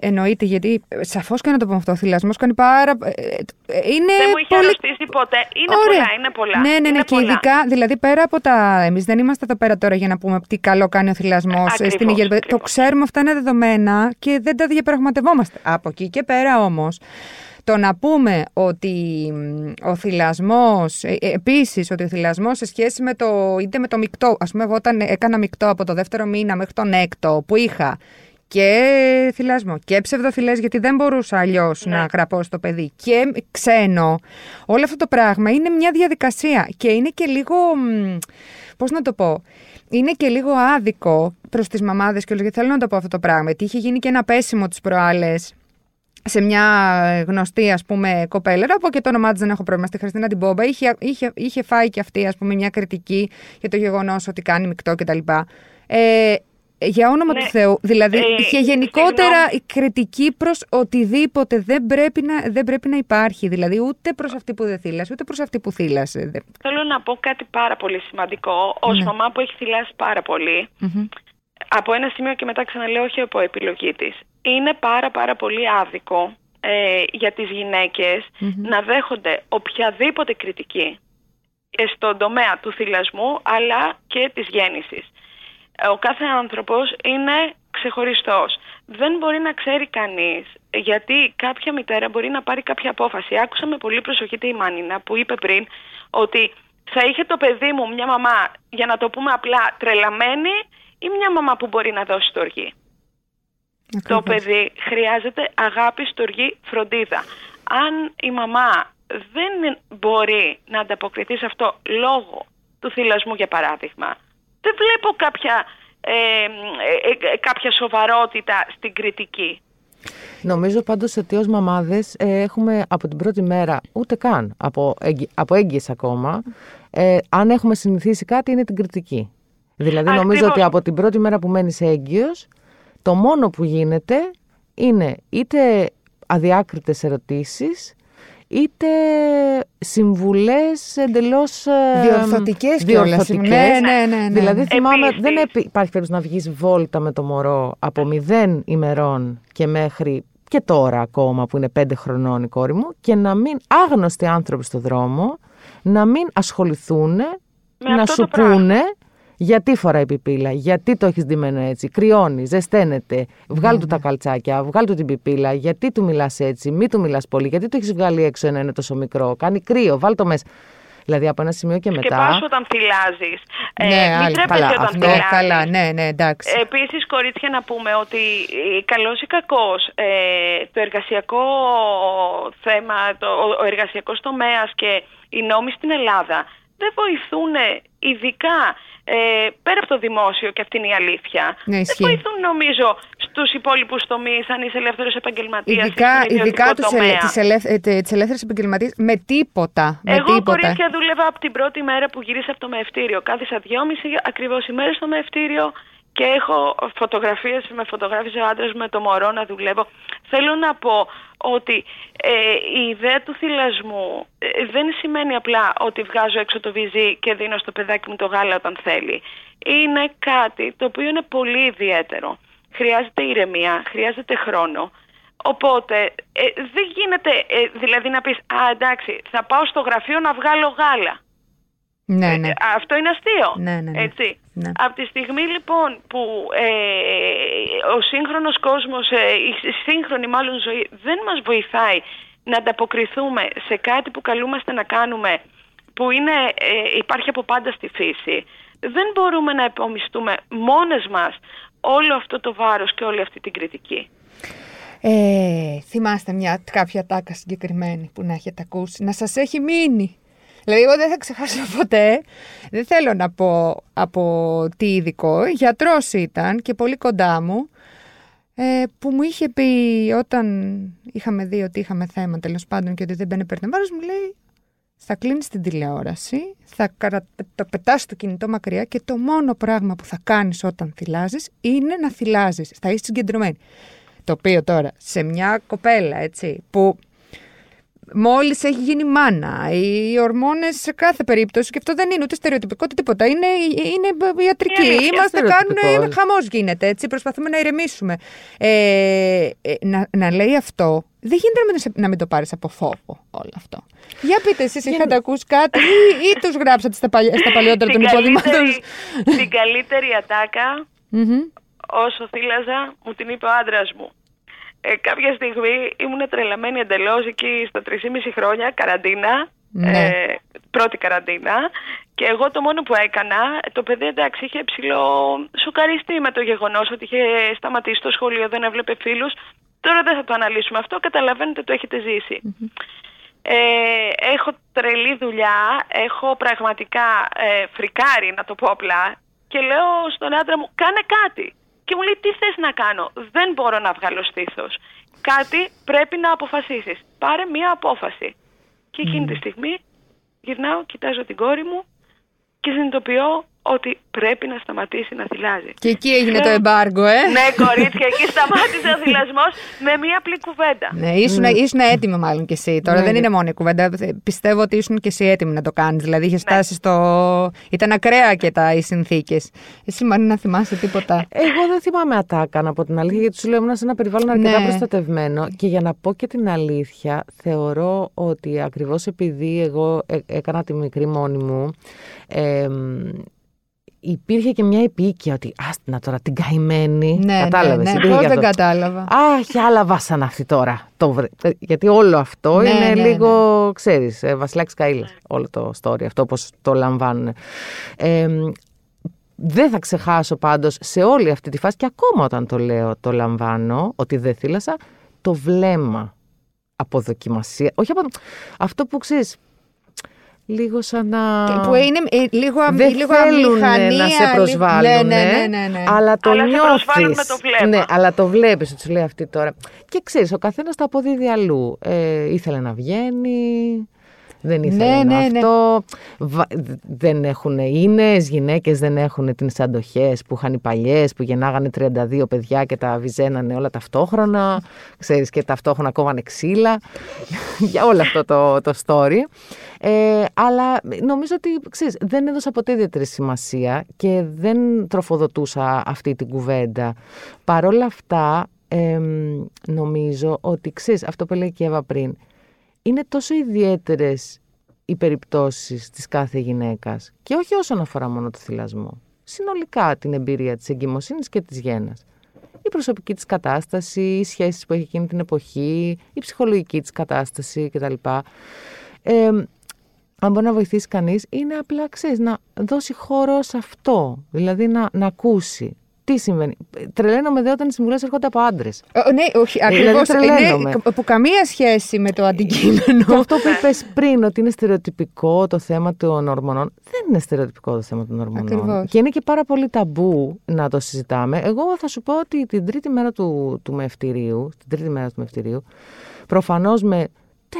εννοείται, γιατί σαφώς και να το πούμε αυτό, ο θυλασμός κάνει πάρα... δεν μου είχε αρρωστήσει ποτέ. Είναι πολλά. Ναι, και ειδικά, δηλαδή πέρα από τα... Εμείς δεν είμαστε εδώ πέρα τώρα για να πούμε τι καλό κάνει ο θυλασμός στην υγεία. Το ξέρουμε, αυτά είναι δεδομένα και δεν τα διαπραγματευόμαστε. Από εκεί και πέρα όμως... Το να πούμε ότι ο θυλασμός, επίσης ότι ο θυλασμός σε σχέση με το, είτε με το μεικτό, ας πούμε εγώ όταν έκανα μεικτό από το 2ο μήνα μέχρι τον 6ο που είχα και θυλασμό και ψευδοφυλές, γιατί δεν μπορούσα αλλιώς να γραπώ στο παιδί, και ξένο, όλο αυτό το πράγμα είναι μια διαδικασία και είναι και λίγο, πώς να το πω, είναι και λίγο άδικο προς τις μαμάδες και όλες, γιατί θέλω να το πω αυτό το πράγμα, γιατί είχε γίνει και ένα πέσιμο τις προάλλες σε μια γνωστή, ας πούμε, κοπέλερα, από και το όνομά της δεν έχω πρόβλημα, στη Χριστίνα την Πόμπα, είχε φάει και αυτή, ας πούμε, μια κριτική για το γεγονός ότι κάνει μεικτό κτλ. Για όνομα του Θεού, δηλαδή και γενικότερα η κριτική προς οτιδήποτε δεν πρέπει να υπάρχει, δηλαδή ούτε προς αυτή που δεν θύλασε, ούτε προς αυτή που θύλασε. Θέλω να πω κάτι πάρα πολύ σημαντικό, ως μαμά που έχει θυλάσει πάρα πολύ, από ένα σημείο και μετά ξαναλέω όχι από επιλογή της. Είναι πάρα πολύ άδικο για τις γυναίκες να δέχονται οποιαδήποτε κριτική στον τομέα του θυλασμού αλλά και της γέννησης. Ο κάθε άνθρωπος είναι ξεχωριστός. Δεν μπορεί να ξέρει κανείς, γιατί κάποια μητέρα μπορεί να πάρει κάποια απόφαση. Άκουσα με πολύ προσοχή τη Μανίνα που είπε πριν ότι θα είχε το παιδί μου μια μαμά, για να το πούμε απλά, τρελαμένη, ή μια μαμά που μπορεί να δώσει στοργή. Το παιδί χρειάζεται αγάπη, στοργή, φροντίδα. Αν η μαμά δεν μπορεί να ανταποκριθεί σε αυτό λόγω του θυλασμού, για παράδειγμα, δεν βλέπω κάποια σοβαρότητα στην κριτική. Νομίζω πάντως ότι ως μαμάδες έχουμε από την πρώτη μέρα, ούτε καν από έγκυες ακόμα, αν έχουμε συνηθίσει κάτι είναι την κριτική. Δηλαδή νομίζω ότι από την πρώτη μέρα που μένεις έγκυος, το μόνο που γίνεται είναι είτε αδιάκριτες ερωτήσεις, είτε συμβουλές εντελώς διορθωτικές και όλα. Ναι. Δηλαδή θυμάμαι, δεν υπάρχει περίπτωση να βγεις βόλτα με το μωρό από 0 ημερών και μέχρι και τώρα ακόμα που είναι 5 χρονών η κόρη μου, και να μην άγνωστοι άνθρωποι στο δρόμο να μην ασχοληθούν να σου πούνε γιατί φοράει πιπίλα, γιατί το έχεις ντυμένο έτσι, κρυώνει, ζεσταίνεται, βγάλει του τα καλτσάκια, βγάλει του την πιπίλα, γιατί του μιλάς έτσι, μη του μιλάς πολύ, γιατί το έχεις βγάλει έξω ένα είναι τόσο μικρό, κάνει κρύο, βάλ το μέσα. Δηλαδή από ένα σημείο και μετά. Σκεπάσου όταν θυλάζεις. Ναι, μην τρέπεσαι όταν θυλάζεις. Καλά, ναι, εντάξει. Επίσης, κορίτσια, να πούμε ότι καλός ή κακός, το εργασιακό θέμα, ο εργασιακός τομέας και οι νόμοι στην Ελλάδα δεν βοηθούν, ειδικά πέρα από το δημόσιο, και αυτή είναι η αλήθεια. Ναι, δεν βοηθούν νομίζω στους υπόλοιπους τομείς, αν είσαι ελεύθερος επαγγελματίας. Ειδικά τις ελεύθερες επαγγελματίες, με τίποτα. Εγώ, κορίτσια, δούλευα από την πρώτη μέρα που γύρισα από το μεευτήριο. Κάθισα 2,5 ακριβώς ημέρες στο μεευτήριο και έχω φωτογραφίες, με φωτογράφησε ο άντρας με το μωρό να δουλεύω. Θέλω να πω ότι η ιδέα του θυλασμού δεν σημαίνει απλά ότι βγάζω έξω το βυζί και δίνω στο παιδάκι μου το γάλα όταν θέλει. Είναι κάτι το οποίο είναι πολύ ιδιαίτερο. Χρειάζεται ηρεμία, χρειάζεται χρόνο. Οπότε δεν γίνεται δηλαδή να πεις «Α, εντάξει, θα πάω στο γραφείο να βγάλω γάλα». Ναι. Αυτό είναι αστείο. Ναι. Έτσι. Ναι. Από τη στιγμή λοιπόν που ο σύγχρονος κόσμος, η σύγχρονη μάλλον ζωή δεν μας βοηθάει να ανταποκριθούμε σε κάτι που καλούμαστε να κάνουμε, που είναι, υπάρχει από πάντα στη φύση, δεν μπορούμε να επομιστούμε μόνες μας όλο αυτό το βάρος και όλη αυτή την κριτική. Θυμάστε κάποια τάκα συγκεκριμένη που να έχετε ακούσει, να σας έχει μείνει? Δηλαδή, εγώ δεν θα ξεχάσω ποτέ, δεν θέλω να πω από τι ειδικό, γιατρός ήταν και πολύ κοντά μου, που μου είχε πει όταν είχαμε δει ότι είχαμε θέμα τέλος πάντων και ότι δεν παίρνει βάρος, μου λέει θα κλείνεις την τηλεόραση, θα το πετάς το κινητό μακριά και το μόνο πράγμα που θα κάνεις όταν θυλάζεις είναι να θυλάζεις, θα είσαι συγκεντρωμένη. Το οποίο τώρα σε μια κοπέλα, έτσι, που μόλις έχει γίνει μάνα, οι ορμόνες σε κάθε περίπτωση, και αυτό δεν είναι ούτε στερεοτυπικό ούτε τίποτα, είναι ιατρική. Είμαστε, κάνουν, χαμός γίνεται, έτσι, προσπαθούμε να ηρεμήσουμε. Να λέει αυτό, δεν γίνεται να μην το πάρεις από φόβο όλο αυτό. Για πείτε εσείς, είχατε ακούσει κάτι ή τους γράψατε στα παλιότερα των υποδημάτων? Την καλύτερη ατάκα όσο θύλαζα μου την είπε ο άντρας μου. Κάποια στιγμή ήμουν τρελαμένη εντελώς εκεί στα 3,5 χρόνια, καραντίνα, πρώτη καραντίνα, και εγώ το μόνο που έκανα, το παιδί εντάξει είχε ψιλοσοκαριστεί με το γεγονός ότι είχε σταματήσει το σχολείο, δεν έβλεπε φίλους, τώρα δεν θα το αναλύσουμε αυτό, καταλαβαίνετε, το έχετε ζήσει. Έχω τρελή δουλειά, έχω πραγματικά φρικάρει, να το πω απλά, και λέω στον άντρα μου «κάνε κάτι». Και μου λέει «τι θες να κάνω?» «Δεν μπορώ να βγάλω στήθος». κάτι πρέπει να αποφασίσεις. Πάρε μία απόφαση. Και εκείνη τη στιγμή γυρνάω, κοιτάζω την κόρη μου και συνειδητοποιώ ότι πρέπει να σταματήσει να θυλάζει. Και εκεί έγινε το εμπάργκο, Ναι, κορίτσια, εκεί σταμάτησε ο θυλασμός με μία απλή κουβέντα. Ναι, ήσουν έτοιμη μάλλον κι εσύ. Τώρα δεν είναι μόνο η κουβέντα. Πιστεύω ότι ήσουν κι εσύ έτοιμη να το κάνεις. Δηλαδή, είχε φτάσει στο. Ήταν ακραία και οι συνθήκες. Εσύ, Μανίνα, να θυμάσαι τίποτα? Εγώ δεν θυμάμαι ατάκαν από την αλήθεια, γιατί σου λέω ήμουν σε ένα περιβάλλον αρκετά προστατευμένο. Και για να πω και την αλήθεια, θεωρώ ότι ακριβώς επειδή εγώ έκανα τη μικρή μόνη μου. Υπήρχε και μια επίοικια ότι άστινα τώρα την καημένη. Ναι, κατάλαβες. Ναι, ναι. Εγώ δεν κατάλαβα. Αχ, άλλα βάσανα αυτή τώρα. Γιατί όλο αυτό είναι λίγο, ξέρεις, Βασιλάκης Καΐλας. Όλο το story αυτό, πώς το λαμβάνουν. Δεν θα ξεχάσω πάντως σε όλη αυτή τη φάση, και ακόμα όταν το λέω, το λαμβάνω, ότι δεν θύλασα, το βλέμμα από δοκιμασία. Όχι από αυτό που ξέρεις. Λίγο σαν να. Που είναι λίγο αμηχανία, να σε προσβάλλουν. Ναι. Αλλά το νιώθεις. Ναι, αλλά το βλέπεις ότι σου λέει αυτή τώρα. Και ξέρεις, ο καθένας τα αποδίδει αλλού. Ήθελε να βγαίνει, δεν ήθελε αυτό. Δεν έχουν ίνες, γυναίκες δεν έχουν τις αντοχές που είχαν οι παλιές, που γεννάγανε 32 παιδιά και τα βυζένανε όλα ταυτόχρονα. Ξέρεις, και ταυτόχρονα κόβανε ξύλα. Για όλο αυτό το story. Αλλά νομίζω ότι, ξέρεις, δεν έδωσα ποτέ ιδιαίτερη σημασία και δεν τροφοδοτούσα αυτή την κουβέντα. Παρ' όλα αυτά, νομίζω ότι, ξέρεις, αυτό που λέει και η Εύα πριν, είναι τόσο ιδιαίτερες οι περιπτώσεις της κάθε γυναίκας και όχι όσον αφορά μόνο το θυλασμό. Συνολικά την εμπειρία της εγκυμοσύνης και της γέννας. Η προσωπική της κατάσταση, οι σχέσεις που έχει εκείνη την εποχή, η ψυχολογική της κατάσταση κτλ. Αν μπορεί να βοηθήσει κανείς, είναι απλά, ξέρεις, να δώσει χώρο σε αυτό. Δηλαδή να ακούσει. Τι συμβαίνει. Τρελαίνομαι δε όταν οι συμβουλές έρχονται από άντρες. Ναι, όχι, ακριβώς. Δηλαδή, που καμία σχέση με το αντικείμενο. Και αυτό που είπες πριν, ότι είναι στερεοτυπικό το θέμα των ορμονών. Δεν είναι στερεοτυπικό το θέμα των ορμονών. Ακριβώς. Και είναι και πάρα πολύ ταμπού να το συζητάμε. Εγώ θα σου πω ότι την τρίτη μέρα του μευτηρίου, προφανώς με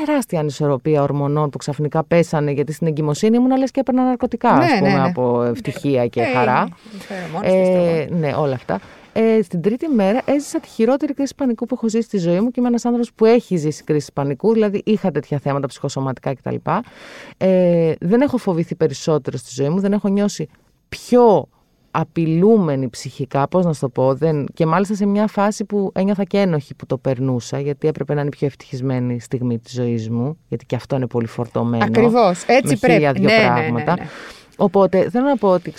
τεράστια ανισορροπία ορμονών που ξαφνικά πέσανε, γιατί στην εγκυμοσύνη ήμουν λες και έπαιρνα ναρκωτικά, από ευτυχία και χαρά. Ναι, όλα αυτά. Στην τρίτη μέρα έζησα τη χειρότερη κρίση πανικού που έχω ζήσει στη ζωή μου και είμαι ένας άνδρας που έχει ζήσει κρίση πανικού, δηλαδή είχα τέτοια θέματα ψυχοσωματικά κτλ. Δεν έχω φοβηθεί περισσότερο στη ζωή μου, δεν έχω νιώσει πιο απειλούμενη ψυχικά, πώς να σου το πω, και μάλιστα σε μια φάση που ένιωθα και ένοχη που το περνούσα, γιατί έπρεπε να είναι η πιο ευτυχισμένη στιγμή της ζωής μου, γιατί και αυτό είναι πολύ φορτωμένο. Ακριβώς, έτσι πρέπει. Με χίλια δυο πράγματα. Ναι. Οπότε θέλω να πω ότι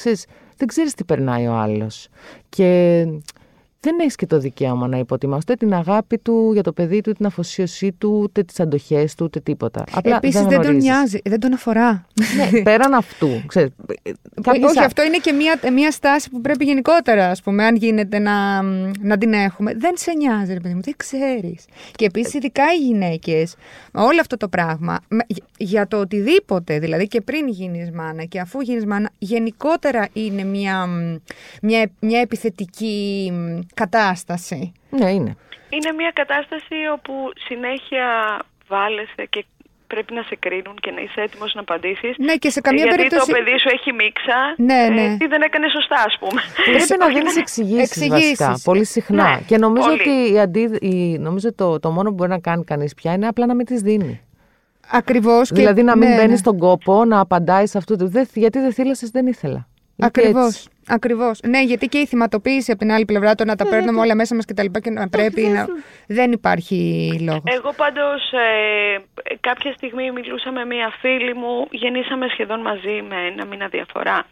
δεν ξέρεις τι περνάει ο άλλος. Και δεν έχεις και το δικαίωμα να υποτιμάς ούτε την αγάπη του για το παιδί του, την αφοσίωσή του, ούτε τις αντοχές του, ούτε τίποτα. Επίσης δεν τον νοιάζει, δεν τον αφορά. Ναι, πέραν αυτού. Ξέρεις, όχι, αυτό είναι και μια στάση που πρέπει γενικότερα, ας πούμε, αν γίνεται να την έχουμε. Δεν σε νοιάζει, ρε παιδί μου, δεν ξέρεις. Και επίσης, ειδικά οι γυναίκες, όλο αυτό το πράγμα, για το οτιδήποτε, δηλαδή και πριν γίνεις μάνα και αφού γίνεις μάνα, γενικότερα είναι μια επιθετική κατάσταση. Ναι, είναι μια κατάσταση όπου συνέχεια βάλεσαι και πρέπει να σε κρίνουν και να είσαι έτοιμος να απαντήσεις. Ναι, και σε καμία περίπτωση. Γιατί το παιδί σου έχει μίξα. Ναι. Τι δεν έκανε σωστά, ας πούμε. Πρέπει να δίνεις εξηγήσεις βασικά. Πολύ συχνά. Ναι, και νομίζω ότι το μόνο που μπορεί να κάνει κανείς πια είναι απλά να μην τις δίνει. Ακριβώς. Δηλαδή να μην μπαίνει στον κόπο να απαντάει σε αυτό. Γιατί δεν θύλασες, δεν ήθελα. Ακριβώς. Ναι, γιατί και η θυματοποίηση από την άλλη πλευρά, το να τα παίρνουμε όλα μέσα μας και τα λοιπά και να πρέπει να. Δεν υπάρχει λόγος. Εγώ πάντως κάποια στιγμή μιλούσα με μία φίλη μου, γεννήσαμε σχεδόν μαζί με 1 μήνα διαφορά.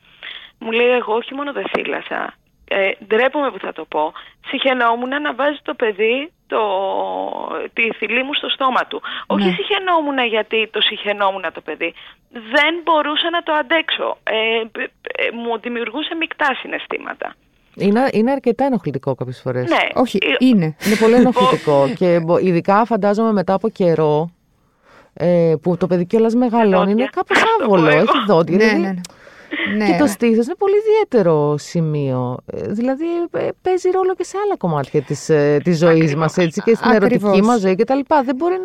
Μου λέει, εγώ όχι μόνο δεν θύλασα, ντρέπομαι που θα το πω, συχαινόμουν να βάζει το παιδί τη θηλή μου στο στόμα του. Ναι. Όχι συχαινόμουν γιατί το συχαινόμουν το παιδί. Δεν μπορούσα να το αντέξω. Μου δημιουργούσε μεικτά συναισθήματα. Είναι αρκετά ενοχλητικό κάποιες φορές. Ναι. Όχι, είναι. Είναι πολύ ενοχλητικό. Και ειδικά φαντάζομαι μετά από καιρό που το παιδί κιόλας μεγαλώνει, είναι κάπως άβολο. Έχει δόντια. Ναι. Ναι. Και το στήθος είναι πολύ ιδιαίτερο σημείο. Δηλαδή παίζει ρόλο και σε άλλα κομμάτια της ζωής μας, έτσι, και στην ερωτική μας ζωή κτλ. Δεν μπορεί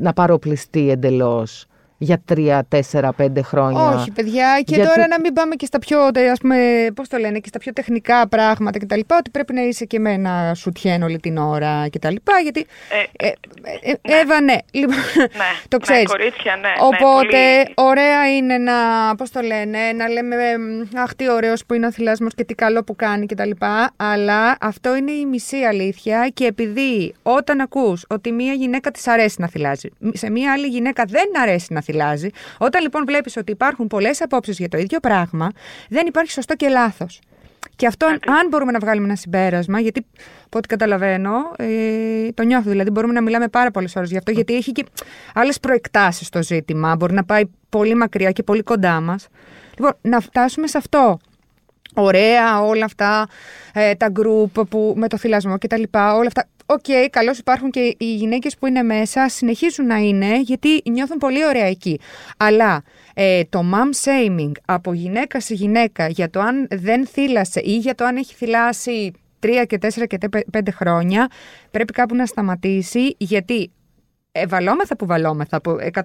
να παροπλιστεί εντελώς για 3, 4, 5 χρόνια. Όχι, παιδιά, και γιατί... τώρα να μην πάμε και στα πιο, ας πούμε, πώς το λένε, και στα πιο τεχνικά πράγματα κτλ. Ότι πρέπει να είσαι και με ένα σουτιέν όλη την ώρα κτλ. Γιατί. Εύα, ναι. Λοιπόν, ναι, το ξέρεις. Ναι, κορίτσια, ναι. Οπότε, ναι, ωραία είναι να, πώς το λένε, να λέμε, αχ, τι ωραίος που είναι ο θηλασμός και τι καλό που κάνει κτλ. Αλλά αυτό είναι η μισή αλήθεια, και επειδή όταν ακούς ότι μία γυναίκα της αρέσει να θηλάζει, σε μία άλλη γυναίκα δεν αρέσει να θυλάζει. Όταν λοιπόν βλέπεις ότι υπάρχουν πολλές απόψεις για το ίδιο πράγμα, δεν υπάρχει σωστό και λάθος. Και αυτό, αν μπορούμε να βγάλουμε ένα συμπέρασμα, γιατί από ό,τι καταλαβαίνω, το νιώθω, δηλαδή μπορούμε να μιλάμε πάρα πολλές ώρες γι' αυτό, γιατί έχει και άλλες προεκτάσεις το ζήτημα, μπορεί να πάει πολύ μακριά και πολύ κοντά μας. Λοιπόν, να φτάσουμε σε αυτό. Ωραία, όλα αυτά τα group που, με το θυλασμό κτλ. Όλα αυτά. Οκ, καλώς υπάρχουν και οι γυναίκες που είναι μέσα, συνεχίζουν να είναι, γιατί νιώθουν πολύ ωραία εκεί. Αλλά το mom shaming από γυναίκα σε γυναίκα για το αν δεν θύλασε ή για το αν έχει θυλάσει 3 και 4 και 5 χρόνια, πρέπει κάπου να σταματήσει, γιατί βαλόμεθα που βαλόμεθα από 100.000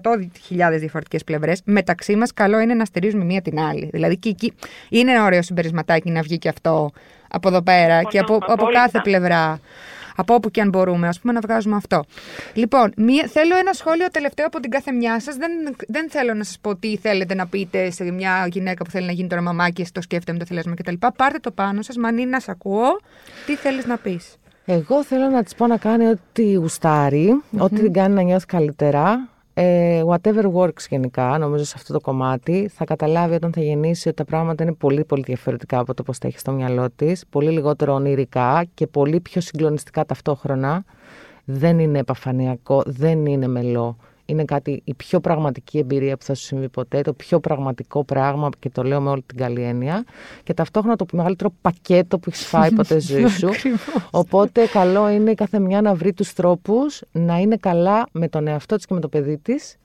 διαφορετικές πλευρές, μεταξύ μας καλό είναι να στηρίζουμε μία την άλλη. Δηλαδή και εκεί είναι ένα ωραίο συμπερισματάκι να βγει και αυτό από εδώ πέρα, και από κάθε πλευρά. Από όπου και αν μπορούμε, ας πούμε, να βγάζουμε αυτό. Λοιπόν, θέλω ένα σχόλιο τελευταίο από την καθεμιά σας. Δεν θέλω να σας πω τι θέλετε να πείτε σε μια γυναίκα που θέλει να γίνει τώρα μαμά και το σκέφτεται με το θυλασμό κτλ. Πάρτε το πάνω σας. Μανίνα, σ' ακούω. Τι θέλεις να πεις? Εγώ θέλω να της πω να κάνει ό,τι γουστάρει, ό,τι την κάνει να νιώθει καλύτερα. Whatever works γενικά, νομίζω σε αυτό το κομμάτι. Θα καταλάβει όταν θα γεννήσει ότι τα πράγματα είναι πολύ πολύ διαφορετικά από το πώς τα έχει στο μυαλό της. Πολύ λιγότερο ονειρικά και πολύ πιο συγκλονιστικά ταυτόχρονα. Δεν είναι επαφανειακό, δεν είναι μελό. Είναι κάτι, η πιο πραγματική εμπειρία που θα σου συμβεί ποτέ, το πιο πραγματικό πράγμα, και το λέω με όλη την καλή έννοια, και ταυτόχρονα το μεγαλύτερο πακέτο που έχεις φάει ποτέ ζωή σου. Οπότε καλό είναι η καθεμιά να βρει τους τρόπους να είναι καλά με τον εαυτό της και με το παιδί της,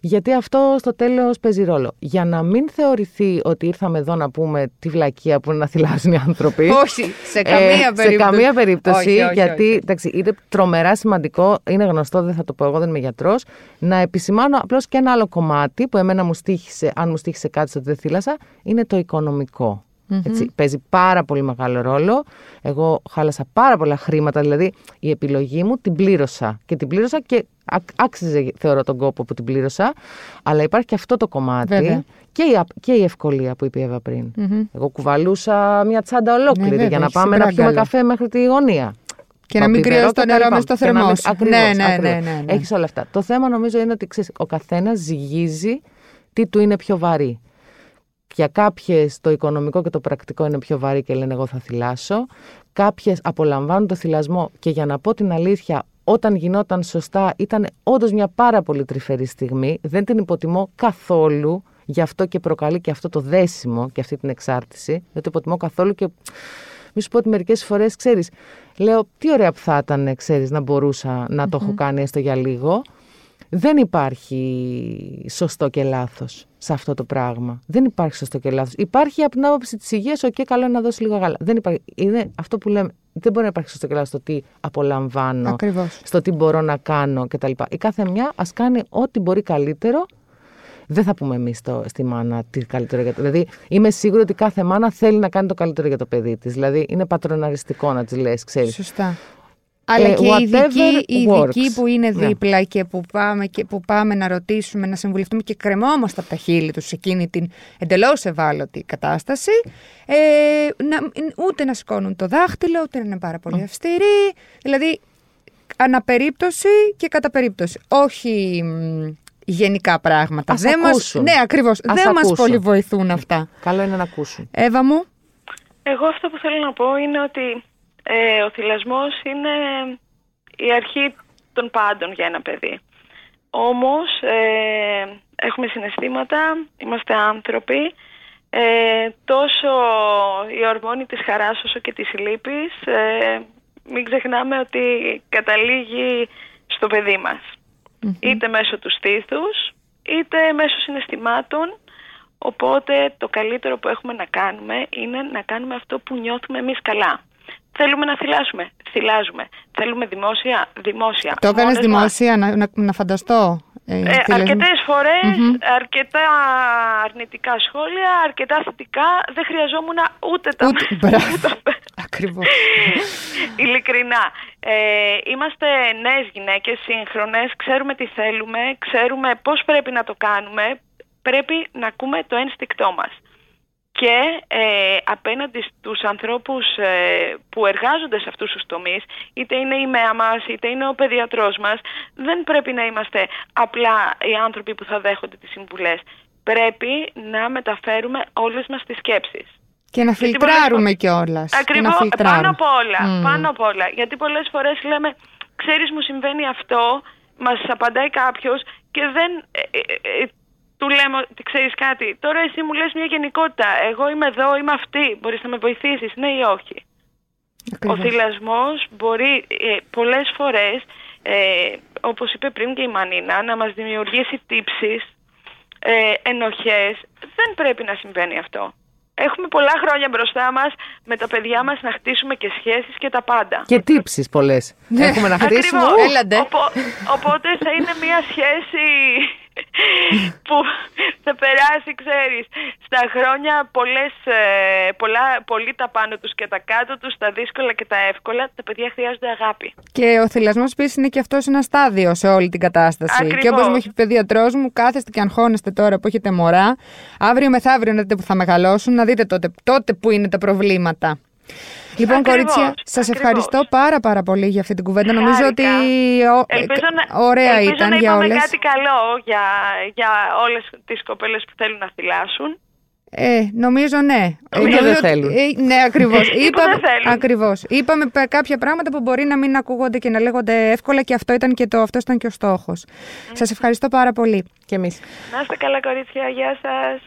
γιατί αυτό στο τέλος παίζει ρόλο. Για να μην θεωρηθεί ότι ήρθαμε εδώ να πούμε τη βλακεία που είναι να θυλάζουν οι άνθρωποι. Όχι, σε καμία περίπτωση. Σε καμία περίπτωση, όχι, γιατί όχι. Εντάξει, είναι τρομερά σημαντικό, είναι γνωστό, δεν θα το πω εγώ, δεν είμαι γιατρός, να επισημάνω απλώς και ένα άλλο κομμάτι που εμένα μου στοίχισε, αν μου στοίχισε κάτι στο ότι δεν θύλασα, είναι το οικονομικό. Έτσι, παίζει πάρα πολύ μεγάλο ρόλο. Εγώ χάλασα πάρα πολλά χρήματα, δηλαδή η επιλογή μου την πλήρωσα. Και την πλήρωσα και άξιζε, θεωρώ, τον κόπο που την πλήρωσα. Αλλά υπάρχει και αυτό το κομμάτι και η ευκολία που είπε η Εύα πριν. Εγώ κουβαλούσα μια τσάντα ολόκληρη για να πάμε να πιούμε καφέ μέχρι τη γωνία. Και να μην κρύωσει το νερό μες στο θερμό. Ακριβώς. Έχεις όλα αυτά. Το θέμα νομίζω είναι ότι ο καθένας ζυγίζει τι του είναι πιο βαρύ. Για κάποιες το οικονομικό και το πρακτικό είναι πιο βαρύ και λένε εγώ θα θυλάσω. Κάποιες απολαμβάνουν το θυλασμό, και για να πω την αλήθεια, όταν γινόταν σωστά ήταν όντως μια πάρα πολύ τρυφερή στιγμή. Δεν την υποτιμώ καθόλου, γι' αυτό και προκαλεί και αυτό το δέσιμο και αυτή την εξάρτηση. Δεν το υποτιμώ καθόλου, και μη σου πω ότι μερικές φορές, ξέρεις, λέω τι ωραία που θα ήταν, ξέρεις, να μπορούσα να το έχω κάνει έστω για λίγο. Δεν υπάρχει σωστό και λάθος σε αυτό το πράγμα. Δεν υπάρχει σωστό και λάθος. Υπάρχει από την άποψη της υγείας, οκ, καλό είναι να δώσει λίγο γάλα. Δεν υπάρχει. Είναι αυτό που λέμε. Δεν μπορεί να υπάρχει σωστό και λάθος στο τι απολαμβάνω, ακριβώς, στο τι μπορώ να κάνω κτλ. Η κάθε μια ας κάνει ό,τι μπορεί καλύτερο. Δεν θα πούμε εμείς στη μάνα τι καλύτερο για το παιδί. Δηλαδή, είμαι σίγουρη ότι κάθε μάνα θέλει να κάνει το καλύτερο για το παιδί της. Δηλαδή, είναι πατροναριστικό να της λες, ξέρεις. Σωστά. Αλλά και οι ειδικοί που είναι δίπλα και που πάμε να ρωτήσουμε, να συμβουλευτούμε, και κρεμόμαστε από τα χείλη τους σε εκείνη την εντελώς ευάλωτη κατάσταση, ούτε να σηκώνουν το δάχτυλο, ούτε να είναι πάρα πολύ αυστηροί. Δηλαδή, αναπερίπτωση και κατά περίπτωση. Όχι γενικά πράγματα. Ας ακούσουν. Ναι, ακριβώς. Δεν μας πολύ βοηθούν αυτά. Καλό είναι να ακούσουν. Εύα μου. Εγώ αυτό που θέλω να πω είναι ότι ο θυλασμός είναι η αρχή των πάντων για ένα παιδί. Όμως έχουμε συναισθήματα, είμαστε άνθρωποι, τόσο η ορμόνη της χαράς όσο και της λύπης, μην ξεχνάμε ότι καταλήγει στο παιδί μας. Είτε μέσω του στήθους, είτε μέσω συναισθημάτων. Οπότε το καλύτερο που έχουμε να κάνουμε είναι να κάνουμε αυτό που νιώθουμε εμείς καλά. Θέλουμε να θυλάσουμε, θυλάζουμε. Θέλουμε δημόσια, δημόσια. Το έκανες δημόσια, να φανταστώ. Αρκετές φορές, αρκετά αρνητικά σχόλια, αρκετά θετικά. Δεν χρειαζόμουν ούτε τα μέσα. Ακριβώς. Ειλικρινά. Είμαστε νέες γυναίκες, σύγχρονες, ξέρουμε τι θέλουμε, ξέρουμε πώς πρέπει να το κάνουμε. Πρέπει να ακούμε το ένστικτό μας. Και απέναντι στους ανθρώπους που εργάζονται σε αυτούς τους τομείς, είτε είναι η ΜΕΑ μας, είτε είναι ο παιδιατρός μας, δεν πρέπει να είμαστε απλά οι άνθρωποι που θα δέχονται τις συμβουλές. Πρέπει να μεταφέρουμε όλες μας τις σκέψεις. Και να φιλτράρουμε κιόλας. Ακριβώς, πάνω απ' όλα, πάνω απ' όλα. Γιατί πολλές φορές λέμε, ξέρεις μου συμβαίνει αυτό, μας απαντάει κάποιος και δεν... Του λέμε ότι ξέρεις κάτι, τώρα εσύ μου λες μια γενικότητα, εγώ είμαι εδώ, είμαι αυτή, μπορείς να με βοηθήσεις, ναι ή όχι. Ακριβώς. Ο θυλασμός μπορεί πολλές φορές, όπως είπε πριν και η Μανίνα, να μας δημιουργήσει τύψεις, ενοχές. Δεν πρέπει να συμβαίνει αυτό. Έχουμε πολλά χρόνια μπροστά μας με τα παιδιά μας να χτίσουμε και σχέσεις και τα πάντα. Και τύψεις πολλές. Έχουμε να χτίσουμε. Οπότε θα είναι μια σχέση... που θα περάσει, ξέρεις, στα χρόνια πολύ τα πάνω τους και τα κάτω τους, τα δύσκολα και τα εύκολα. Τα παιδιά χρειάζονται αγάπη. Και ο θυλασμός επίσης είναι και αυτός ένα στάδιο σε όλη την κατάσταση. Ακριβώς. Και όπως μου έχει πει ο παιδιατρός μου, κάθεστε και αγχώνεστε τώρα που έχετε μωρά, αύριο μεθαύριο να δείτε που θα μεγαλώσουν, να δείτε τότε που είναι τα προβλήματα. Λοιπόν, ακριβώς, κορίτσια, σας ευχαριστώ πάρα πολύ για αυτή την κουβέντα. Χάρηκα. Νομίζω ότι ωραία ήταν για όλες. Ελπίζω να είπαμε κάτι καλό για όλες τις κοπέλες που θέλουν να θυλάσουν. Νομίζω ναι. Δεν θέλουν. Ναι, ακριβώς. Είπαμε κάποια πράγματα που μπορεί να μην ακούγονται και να λέγονται εύκολα και αυτός ήταν και ο στόχος. Σας ευχαριστώ πάρα πολύ. Και εμείς. Να είστε καλά, κορίτσια. Γεια σας.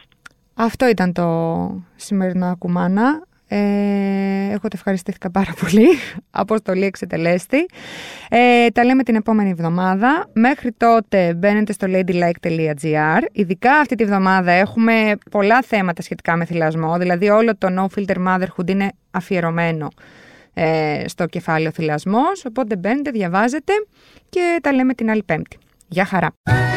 Αυτό ήταν το σημερινό Άκου Μάνα. Εγώ το ευχαριστήθηκα πάρα πολύ. Αποστολή εξετελέστη. Τα λέμε την επόμενη εβδομάδα. Μέχρι τότε μπαίνετε στο ladylike.gr. Ειδικά αυτή τη εβδομάδα έχουμε πολλά θέματα σχετικά με θυλασμό. Δηλαδή όλο το No Filter Motherhood είναι αφιερωμένο στο κεφάλαιο θυλασμός. Οπότε μπαίνετε, διαβάζετε και τα λέμε την άλλη Πέμπτη. Γεια χαρά.